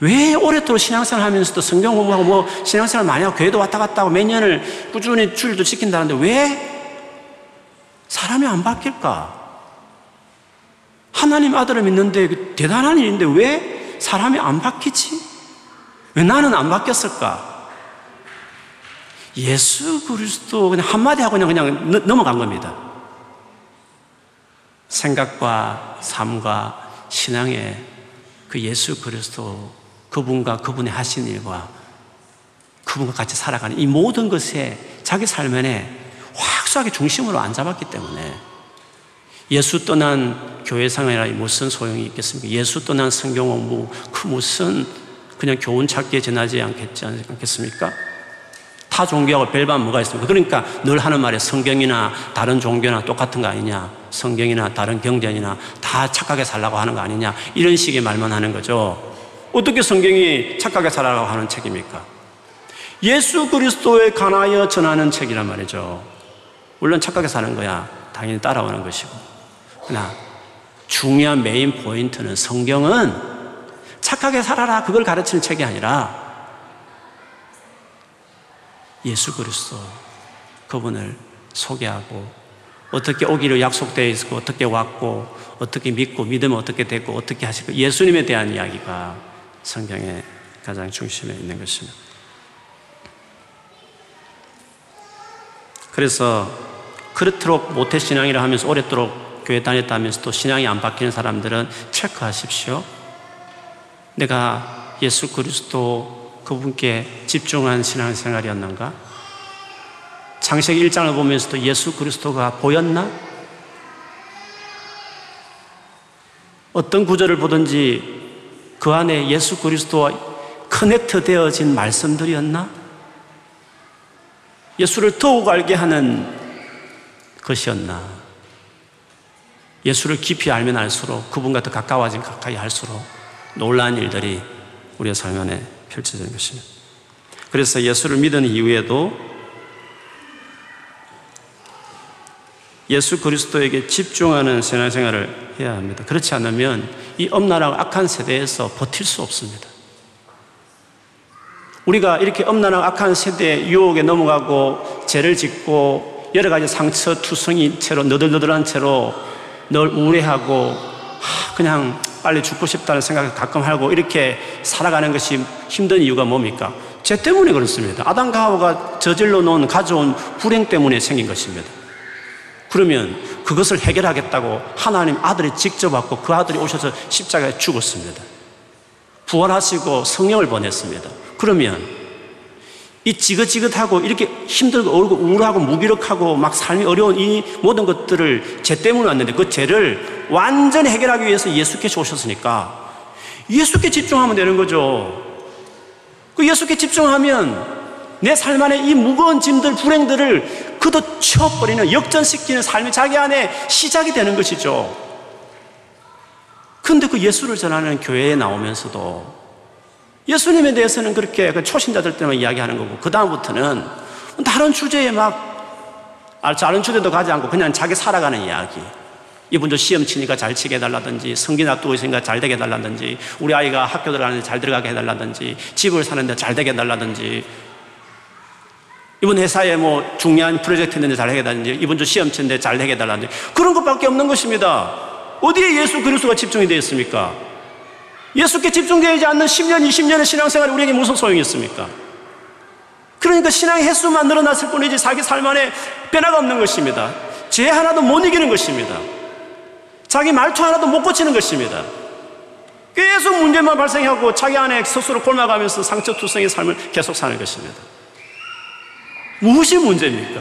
왜 오랫동안 신앙생활 하면서도 성경 공부하고 뭐 신앙생활 많이 하고 교회도 왔다 갔다 하고 몇 년을 꾸준히 주일도 지킨다는데 왜 사람이 안 바뀔까? 하나님 아들을 믿는데 대단한 일인데 왜 사람이 안 바뀌지? 왜 나는 안 바뀌었을까? 예수 그리스도 그냥 한마디 하고 그냥, 그냥 넘어간 겁니다. 생각과 삶과 신앙에 그 예수 그리스도 그분과 그분의 하신 일과 그분과 같이 살아가는 이 모든 것에 자기 삶 안에 확실하게 중심으로 안 잡았기 때문에 예수 떠난 교회생활이 무슨 소용이 있겠습니까? 예수 떠난 성경 공부, 그 무슨 그냥 교훈 찾기에 지나지 않겠지 않겠습니까? 타 종교하고 별반 뭐가 있습니까? 그러니까 늘 하는 말에 성경이나 다른 종교나 똑같은 거 아니냐, 성경이나 다른 경전이나 다 착하게 살라고 하는 거 아니냐, 이런 식의 말만 하는 거죠. 어떻게 성경이 착하게 살라고 하는 책입니까? 예수 그리스도에 관하여 전하는 책이란 말이죠. 물론 착하게 사는 거야 당연히 따라오는 것이고, 그러나 중요한 메인 포인트는 성경은 착하게 살아라 그걸 가르치는 책이 아니라 예수 그리스도 그분을 소개하고 어떻게 오기로 약속되어 있고 어떻게 왔고 어떻게 믿고 믿으면 어떻게 되고 어떻게 하시고 예수님에 대한 이야기가 성경의 가장 중심에 있는 것입니다. 그래서 그렇도록 모태신앙이라 하면서 오랫도록 교회 다녔다면서 또 신앙이 안 바뀌는 사람들은 체크하십시오. 내가 예수 그리스도 그분께 집중한 신앙생활이었는가? 창세기 일 장을 보면서도 예수 그리스도가 보였나? 어떤 구절을 보든지 그 안에 예수 그리스도와 커넥트 되어진 말씀들이었나? 예수를 더욱 알게 하는 것이었나? 예수를 깊이 알면 알수록, 그분과 더 가까워진 가까이 할수록 놀라운 일들이 우리의 삶 안에 펼쳐지는 것입니다. 그래서 예수를 믿은 이후에도 예수 그리스도에게 집중하는 신앙생활을 해야 합니다. 그렇지 않으면 이 엄란하고 악한 세대에서 버틸 수 없습니다. 우리가 이렇게 엄란하고 악한 세대의 유혹에 넘어가고 죄를 짓고 여러 가지 상처 투성인 채로 너덜너덜한 채로 늘 우울해하고 그냥 빨리 죽고 싶다는 생각을 가끔 하고 이렇게 살아가는 것이 힘든 이유가 뭡니까? 죄 때문에 그렇습니다. 아담과 하와가 저질러 놓은 가져온 불행 때문에 생긴 것입니다. 그러면 그것을 해결하겠다고 하나님 아들이 직접 왔고 그 아들이 오셔서 십자가에 죽었습니다. 부활하시고 성령을 보냈습니다. 그러면 이 지긋지긋하고 이렇게 힘들고 우울하고 무기력하고 막 삶이 어려운 이 모든 것들을 죄 때문에 왔는데 그 죄를 완전히 해결하기 위해서 예수께서 오셨으니까 예수께 집중하면 되는 거죠. 그 예수께 집중하면 내 삶 안에 이 무거운 짐들, 불행들을 그도 치워버리는, 역전시키는 삶이 자기 안에 시작이 되는 것이죠. 그런데 그 예수를 전하는 교회에 나오면서도 예수님에 대해서는 그렇게 초신자들 때만 이야기하는 거고 그 다음부터는 다른 주제에 막 다른 주제도 가지 않고 그냥 자기 살아가는 이야기, 이분도 시험 치니까 잘 치게 해달라든지, 성기 놔두고 있으니까 잘 되게 해달라든지, 우리 아이가 학교 들어가는데 잘 들어가게 해달라든지, 집을 사는데 잘 되게 해달라든지, 이번 회사에 뭐 중요한 프로젝트 있는데 잘 되게 해달라든지, 이번 주 시험 치는데 잘 되게 해달라든지, 그런 것밖에 없는 것입니다. 어디에 예수 그리스도가 집중이 되어 있습니까? 예수께 집중되지 않는 십 년, 이십 년의 신앙생활이 우리에게 무슨 소용이 있습니까? 그러니까 신앙의 횟수만 늘어났을 뿐이지 자기 삶 안에 변화가 없는 것입니다. 죄 하나도 못 이기는 것입니다. 자기 말투 하나도 못 고치는 것입니다. 계속 문제만 발생하고 자기 안에 스스로 골마가면서 상처투성의 삶을 계속 사는 것입니다. 무엇이 문제입니까?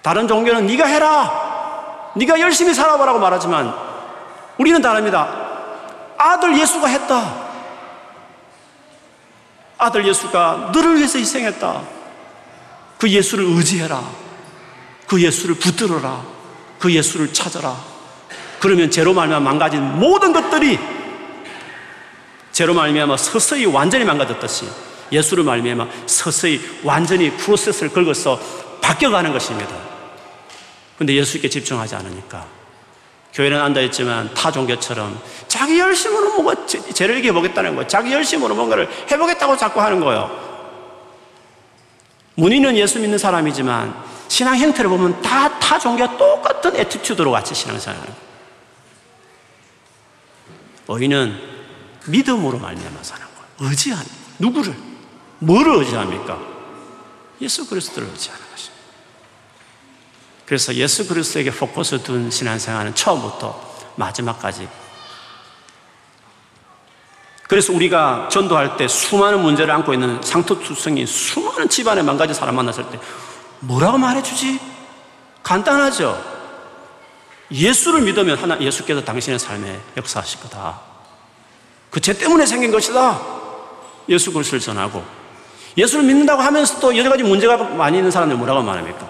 다른 종교는 네가 해라, 네가 열심히 살아보라고 말하지만 우리는 다릅니다. 아들 예수가 했다, 아들 예수가 너를 위해서 희생했다, 그 예수를 의지해라, 그 예수를 붙들어라, 그 예수를 찾아라. 그러면 죄로 말미암아 망가진 모든 것들이 죄로 말미암아 서서히 완전히 망가졌듯이 예수를 말미암아 서서히 완전히 프로세스를 긁어서 바뀌어가는 것입니다. 그런데 예수께 집중하지 않으니까 교회는 앉아있지만 타 종교처럼 자기 열심으로 뭔가 죄를 이겨보겠다는 거예요. 자기 열심으로 뭔가를 해보겠다고 자꾸 하는 거예요. 문의는 예수 믿는 사람이지만 신앙 형태를 보면 다 타 종교와 똑같은 애티튜드로 같이 신앙생활을 하는 거예요. 의인은 믿음으로 말미암아 사는 거예요. 의지하는 거예요. 누구를? 뭐를 의지합니까? 예수 그리스도를 의지하는 것입니다. 그래서 예수 그리스도에게 포커스 둔 신앙생활은 처음부터 마지막까지. 그래서 우리가 전도할 때 수많은 문제를 안고 있는 상투투성이 수많은 집안에 망가진 사람 만났을 때 뭐라고 말해주지? 간단하죠. 예수를 믿으면 하나 예수께서 당신의 삶에 역사하실 거다. 그 죄 때문에 생긴 것이다. 예수 그리스도를 전하고 예수를 믿는다고 하면서도 여러 가지 문제가 많이 있는 사람들 뭐라고 말합니까?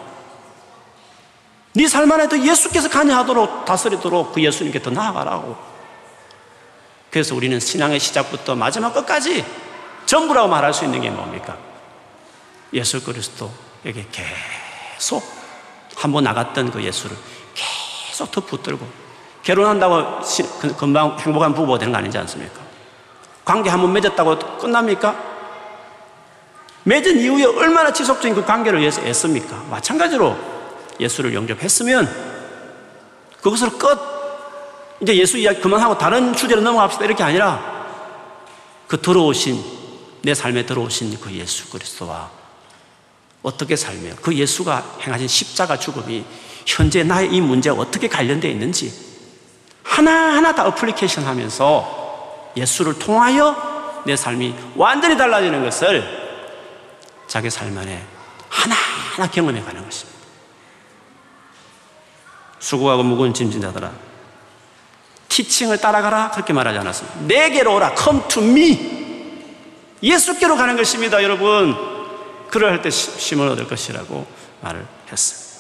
네 삶 안에도 예수께서 관여하도록 다스리도록 그 예수님께 더 나아가라고. 그래서 우리는 신앙의 시작부터 마지막 끝까지 전부라고 말할 수 있는 게 뭡니까? 예수 그리스도에게 계속 한번 나갔던 그 예수를 계속 더 붙들고, 결혼한다고 금방 행복한 부부가 되는 거 아니지 않습니까? 관계 한번 맺었다고 끝납니까? 맺은 이후에 얼마나 지속적인 그 관계를 위해서 애씁니까? 마찬가지로 예수를 영접했으면 그것으로 끝, 이제 예수 이야기 그만하고 다른 주제로 넘어갑시다, 이렇게 아니라 그 들어오신, 내 삶에 들어오신 그 예수 그리스도와 어떻게 살며 그 예수가 행하신 십자가 죽음이 현재 나의 이 문제와 어떻게 관련되어 있는지 하나하나 다 어플리케이션 하면서 예수를 통하여 내 삶이 완전히 달라지는 것을 자기 삶 안에 하나하나 다 경험해 가는 것입니다. 수고하고 무거운 짐진 자들아, 티칭을 따라가라 그렇게 말하지 않았습니다. 내게로 오라, come to me. 예수께로 가는 것입니다. 여러분, 그러할 때 쉼을 얻을 것이라고 말을 했습니다.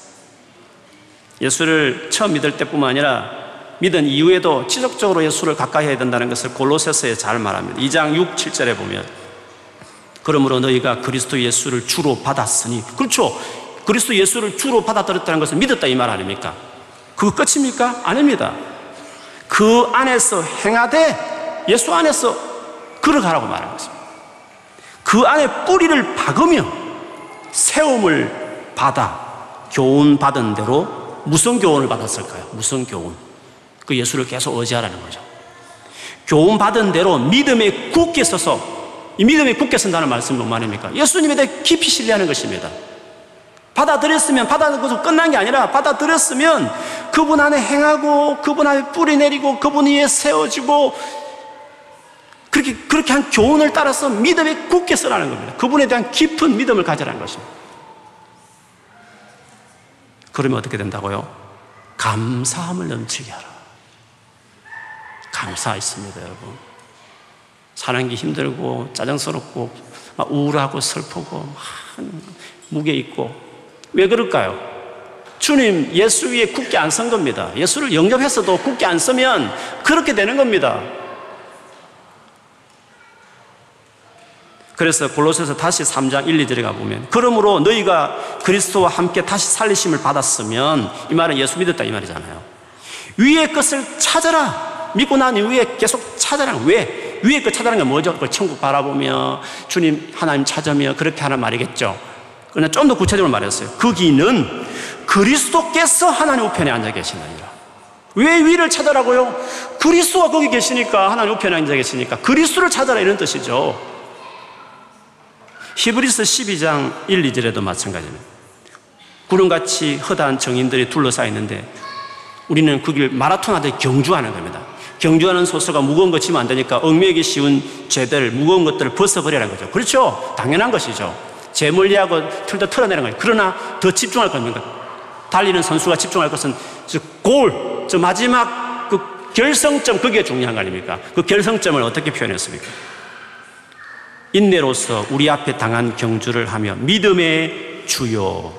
예수를 처음 믿을 때뿐만 아니라 믿은 이후에도 지속적으로 예수를 가까이 해야 된다는 것을 골로새서에 잘 말합니다. 이 장 육, 칠 절에 보면, 그러므로 너희가 그리스도 예수를 주로 받았으니, 그렇죠, 그리스도 예수를 주로 받아들였다는 것은 믿었다 이 말 아닙니까? 그거 끝입니까? 아닙니다. 그 안에서 행하되 예수 안에서 걸어가라고 말하는 것입니다. 그 안에 뿌리를 박으며 세움을 받아 교훈 받은 대로, 무슨 교훈을 받았을까요? 무슨 교훈? 그 예수를 계속 의지하라는 거죠. 교훈 받은 대로 믿음에 굳게 서서, 이 믿음에 굳게 선다는 말씀은 뭐 아닙니까? 예수님에 대해 깊이 신뢰하는 것입니다. 받아들였으면, 받아들여서 끝난 게 아니라, 받아들였으면 그분 안에 행하고, 그분 안에 뿌리 내리고, 그분 위에 세워지고, 그렇게, 그렇게 한 교훈을 따라서 믿음에 굳게 서라는 겁니다. 그분에 대한 깊은 믿음을 가져라는 것입니다. 그러면 어떻게 된다고요? 감사함을 넘치게 하라. 감사 있습니다, 여러분. 사는 게 힘들고 짜증스럽고 막 우울하고 슬프고 막 무게 있고, 왜 그럴까요? 주님 예수 위에 굳게 안 선 겁니다. 예수를 영접했어도 굳게 안 서면 그렇게 되는 겁니다. 그래서 골로새서 다시 삼 장 일, 이 절에 가보면, 그러므로 너희가 그리스도와 함께 다시 살리심을 받았으면, 이 말은 예수 믿었다 이 말이잖아요. 위의 것을 찾아라. 믿고 난 이후에 계속 찾아라. 왜? 위에 그 찾아라는 게 뭐죠? 그 천국 바라보며 주님 하나님 찾으며 그렇게 하는 말이겠죠. 그러나 좀 더 구체적으로 말했어요. 거기는 그리스도께서 하나님 우편에 앉아 계시느니라. 왜 위를 찾아라고요? 그리스도가 거기 계시니까, 하나님 우편에 앉아 계시니까 그리스도를 찾아라 이런 뜻이죠. 히브리서 십이 장 일, 이 절에도 마찬가지입니다. 구름같이 허다한 정인들이 둘러싸여 있는데 우리는 그 길 마라톤하듯이 경주하는 겁니다. 경주하는 소수가 무거운 것 치면 안 되니까 얽매이기 쉬운 죄들, 무거운 것들을 벗어버리라는 거죠. 그렇죠? 당연한 것이죠. 재물리하고 틀다 털어내는 거예요. 그러나 더 집중할 겁니다. 달리는 선수가 집중할 것은 골, 저 마지막 그 결성점, 그게 중요한 거 아닙니까? 그 결성점을 어떻게 표현했습니까? 인내로서 우리 앞에 당한 경주를 하며 믿음의 주요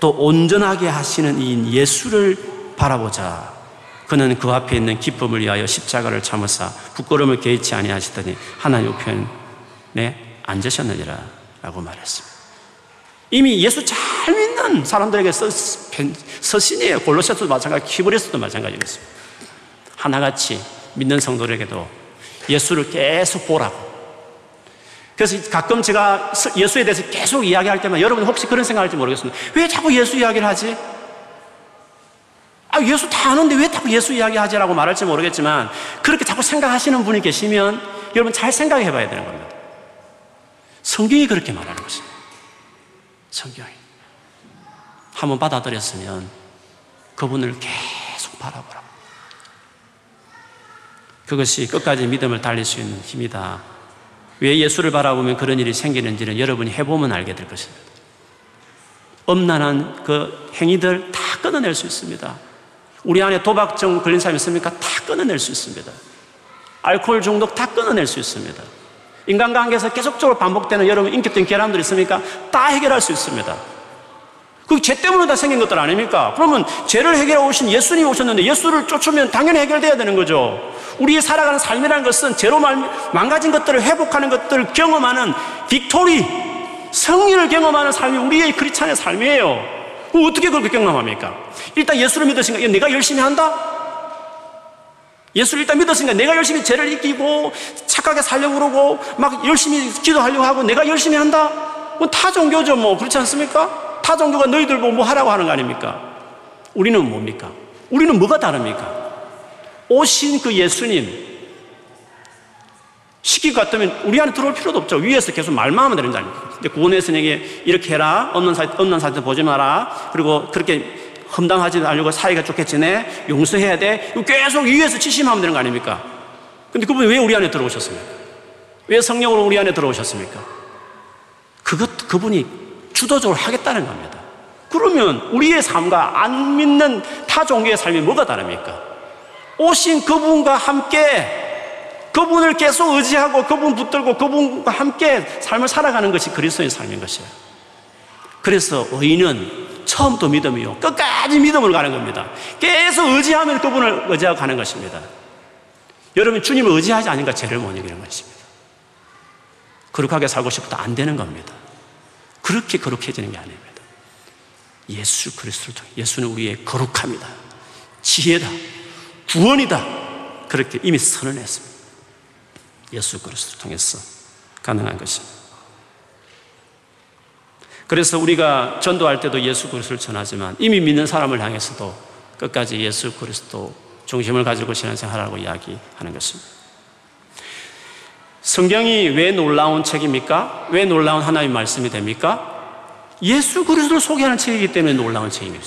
또 온전하게 하시는 이인 예수를 바라보자. 그는 그 앞에 있는 기쁨을 위하여 십자가를 참으사 부끄러움을 개의치 아니하시더니 하나님 우편에 앉으셨느니라 라고 말했습니다. 이미 예수 잘 믿는 사람들에게 서신이에요. 골로새서도 마찬가지, 히브리서도 마찬가지였습니다. 하나같이 믿는 성도들에게도 예수를 계속 보라고. 그래서 가끔 제가 예수에 대해서 계속 이야기할 때만, 여러분 혹시 그런 생각할지 모르겠습니다. 왜 자꾸 예수 이야기를 하지? 아, 예수 다 아는데 왜 자꾸 예수 이야기하지라고 말할지 모르겠지만, 그렇게 자꾸 생각하시는 분이 계시면 여러분 잘 생각해 봐야 되는 겁니다. 성경이 그렇게 말하는 것입니다. 성경이. 한번 받아들였으면 그분을 계속 바라보라. 그것이 끝까지 믿음을 달릴 수 있는 힘이다. 왜 예수를 바라보면 그런 일이 생기는지는 여러분이 해보면 알게 될 것입니다. 엄난한 그 행위들 다 끊어낼 수 있습니다. 우리 안에 도박증 걸린 사람이 있습니까? 다 끊어낼 수 있습니다. 알코올 중독 다 끊어낼 수 있습니다. 인간관계에서 계속적으로 반복되는 여러분 인격적인 결함들이 있습니까? 다 해결할 수 있습니다. 그게 죄 때문에 다 생긴 것들 아닙니까? 그러면 죄를 해결해 오신 예수님이 오셨는데 예수를 쫓으면 당연히 해결돼야 되는 거죠. 우리의 살아가는 삶이라는 것은 죄로 망가진 것들을 회복하는 것들을 경험하는 빅토리, 승리를 경험하는 삶이 우리의 크리스찬의 삶이에요. 어떻게 그렇게 경험합니까? 일단 예수를 믿으신가? 내가 열심히 한다? 예수를 일단 믿으신가? 내가 열심히 죄를 이기고 착하게 살려고 그러고 막 열심히 기도하려고 하고 내가 열심히 한다? 뭐 타 종교죠 뭐, 그렇지 않습니까? 타 종교가 너희들 보고 뭐 하라고 하는 거 아닙니까? 우리는 뭡니까? 우리는 뭐가 다릅니까? 오신 그 예수님 시키고 갔다면 우리 안에 들어올 필요도 없죠. 위에서 계속 말만 하면 되는 거 아닙니까? 근데 구원했으니 이렇게 해라, 없는 사이, 없는 사이트 보지 마라, 그리고 그렇게 험담하지 않으려고 사이가 좋게 지내, 용서해야 돼, 계속 위에서 지심하면 되는 거 아닙니까? 근데 그분이 왜 우리 안에 들어오셨습니까? 왜 성령으로 우리 안에 들어오셨습니까? 그것, 그분이 주도적으로 하겠다는 겁니다. 그러면 우리의 삶과 안 믿는 타 종교의 삶이 뭐가 다릅니까? 오신 그분과 함께 그분을 계속 의지하고 그분 붙들고 그분과 함께 삶을 살아가는 것이 그리스도인 삶인 것이에요. 그래서 의인은 처음부터 믿음이요 끝까지 믿음을 가는 겁니다. 계속 의지하면 그분을 의지하고 가는 것입니다. 여러분, 주님을 의지하지 않으니까 죄를 못 이기는 것입니다. 거룩하게 살고 싶어도 안 되는 겁니다. 그렇게 거룩해지는 게 아닙니다. 예수 그리스도, 예수는 우리의 거룩함이다, 지혜다, 구원이다, 그렇게 이미 선언했습니다. 예수 그리스도를 통해서 가능한 것입니다. 그래서 우리가 전도할 때도 예수 그리스도를 전하지만 이미 믿는 사람을 향해서도 끝까지 예수 그리스도 중심을 가지고 신앙생활하라고 이야기하는 것입니다. 성경이 왜 놀라운 책입니까? 왜 놀라운 하나님의 말씀이 됩니까? 예수 그리스도를 소개하는 책이기 때문에 놀라운 책입니다.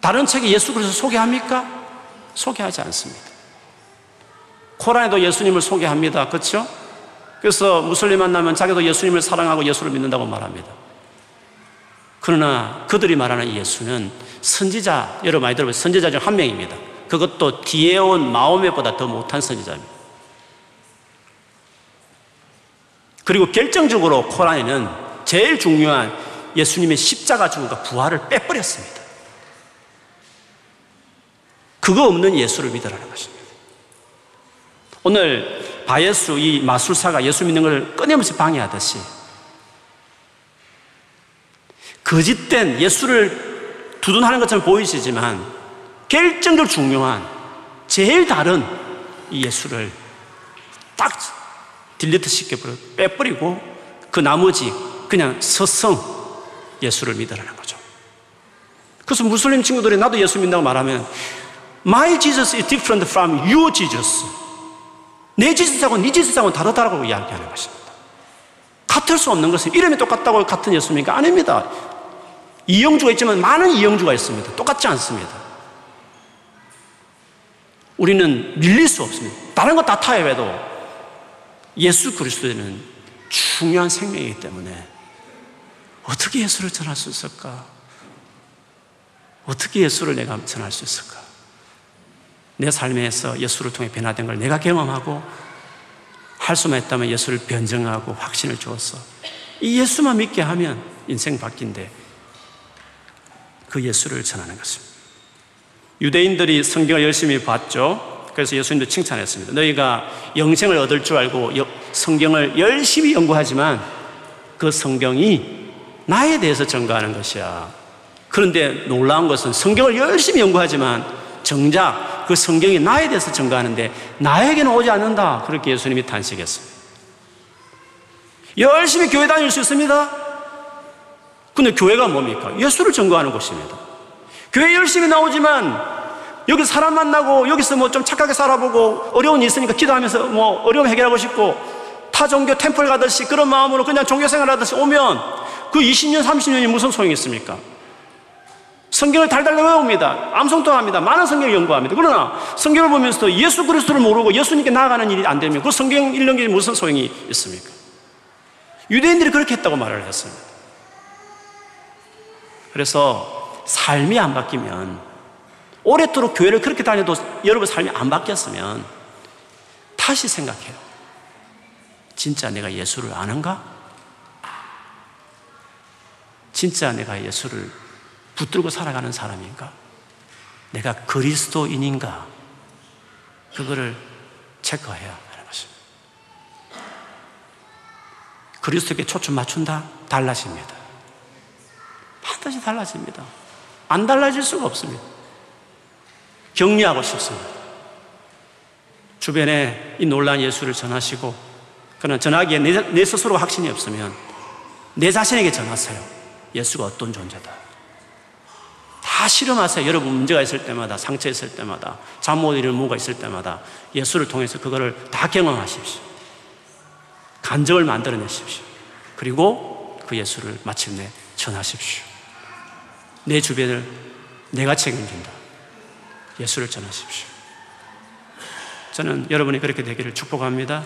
다른 책이 예수 그리스도를 소개합니까? 소개하지 않습니다. 코란에도 예수님을 소개합니다. 그렇죠? 그래서 무슬림 만나면 자기도 예수님을 사랑하고 예수를 믿는다고 말합니다. 그러나 그들이 말하는 예수는 선지자, 여러분 많이 들어보세요. 선지자 중 한 명입니다. 그것도 뒤에 온 마호멧보다 더 못한 선지자입니다. 그리고 결정적으로 코란에는 제일 중요한 예수님의 십자가 죽음과 부활을 빼버렸습니다. 그거 없는 예수를 믿으라는 것입니다. 오늘 바예수, 이 마술사가 예수 믿는 걸 끊임없이 방해하듯이 거짓된 예수를 두둔하는 것처럼 보이시지만 결정적으로 중요한 제일 다른 이 예수를 딱 딜리트 시켜버려 빼버리고 그 나머지 그냥 서성 예수를 믿으라는 거죠. 그래서 무슬림 친구들이 나도 예수 믿는다고 말하면 My Jesus is different from your Jesus, 내 지수사고는 네 지수사고는 다르다라고 이야기하는 것입니다. 같을 수 없는 것은 이름이 똑같다고 같은 예수입니까? 아닙니다. 이영주가 있지만 많은 이영주가 있습니다. 똑같지 않습니다. 우리는 밀릴 수 없습니다. 다른 것 다 타협해도 예수 그리스도는 중요한 생명이기 때문에 어떻게 예수를 전할 수 있을까? 어떻게 예수를 내가 전할 수 있을까? 내 삶에서 예수를 통해 변화된 걸 내가 경험하고 할 수만 있다면 예수를 변증하고 확신을 주어서 이 예수만 믿게 하면 인생 바뀐데 그 예수를 전하는 것입니다. 유대인들이 성경을 열심히 봤죠. 그래서 예수님도 칭찬했습니다. 너희가 영생을 얻을 줄 알고 성경을 열심히 연구하지만 그 성경이 나에 대해서 증거하는 것이야. 그런데 놀라운 것은 성경을 열심히 연구하지만 정작 그 성경이 나에 대해서 증거하는데 나에게는 오지 않는다. 그렇게 예수님이 탄식했습니다. 열심히 교회 다닐 수 있습니다. 근데 교회가 뭡니까? 예수를 증거하는 곳입니다. 교회 열심히 나오지만 여기 사람 만나고 여기서 뭐 좀 착하게 살아보고 어려운 일 있으니까 기도하면서 뭐 어려움 해결하고 싶고 타 종교 템플 가듯이 그런 마음으로 그냥 종교 생활하듯이 오면 그 이십 년, 삼십 년이 무슨 소용이 있습니까? 성경을 달달 외웁니다. 암송통합니다. 많은 성경을 연구합니다. 그러나 성경을 보면서도 예수 그리스도를 모르고 예수님께 나아가는 일이 안 되면 그 성경 일련경이 무슨 소용이 있습니까? 유대인들이 그렇게 했다고 말을 했습니다. 그래서 삶이 안 바뀌면, 오랫도록 교회를 그렇게 다녀도 여러분 삶이 안 바뀌었으면 다시 생각해요. 진짜 내가 예수를 아는가? 진짜 내가 예수를 붙들고 살아가는 사람인가? 내가 그리스도인인가? 그거를 체크해야 하는 것입니다. 그리스도에게 초점 맞춘다? 달라집니다. 반드시 달라집니다. 안 달라질 수가 없습니다. 격려하고 싶습니다. 주변에 이 놀라운 예수를 전하시고, 그러나 전하기에 내, 내 스스로 확신이 없으면 내 자신에게 전하세요. 예수가 어떤 존재다. 다 실험하세요. 여러분 문제가 있을 때마다, 상처 있을 때마다, 잠 못 이루는 뭐가 있을 때마다 예수를 통해서 그거를 다 경험하십시오. 간증을 만들어내십시오. 그리고 그 예수를 마침내 전하십시오. 내 주변을 내가 책임진다. 예수를 전하십시오. 저는 여러분이 그렇게 되기를 축복합니다.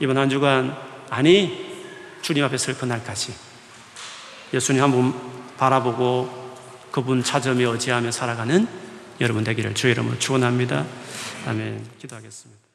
이번 한 주간, 아니 주님 앞에 설 그날까지 예수님 한 분 바라보고 그분 찾으며 의지하며 살아가는 여러분 되기를 주의 이름으로 축원합니다. 아멘. 기도하겠습니다.